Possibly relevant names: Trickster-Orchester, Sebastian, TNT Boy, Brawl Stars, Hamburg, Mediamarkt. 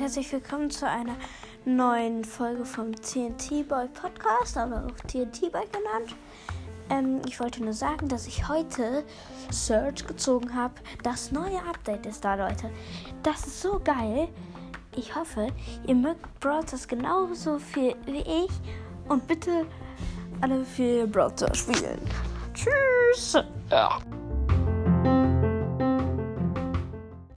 und herzlich willkommen zu einer neuen Folge vom TNT Boy Podcast, aber auch TNT Boy genannt. Ich wollte nur sagen, dass ich heute Search gezogen habe. Das neue Update ist da, Leute. Das ist so geil. Ich hoffe, ihr mögt Brawl Stars genauso viel wie ich. Und bitte alle viel Brawl Stars spielen. Tschüss. Ja.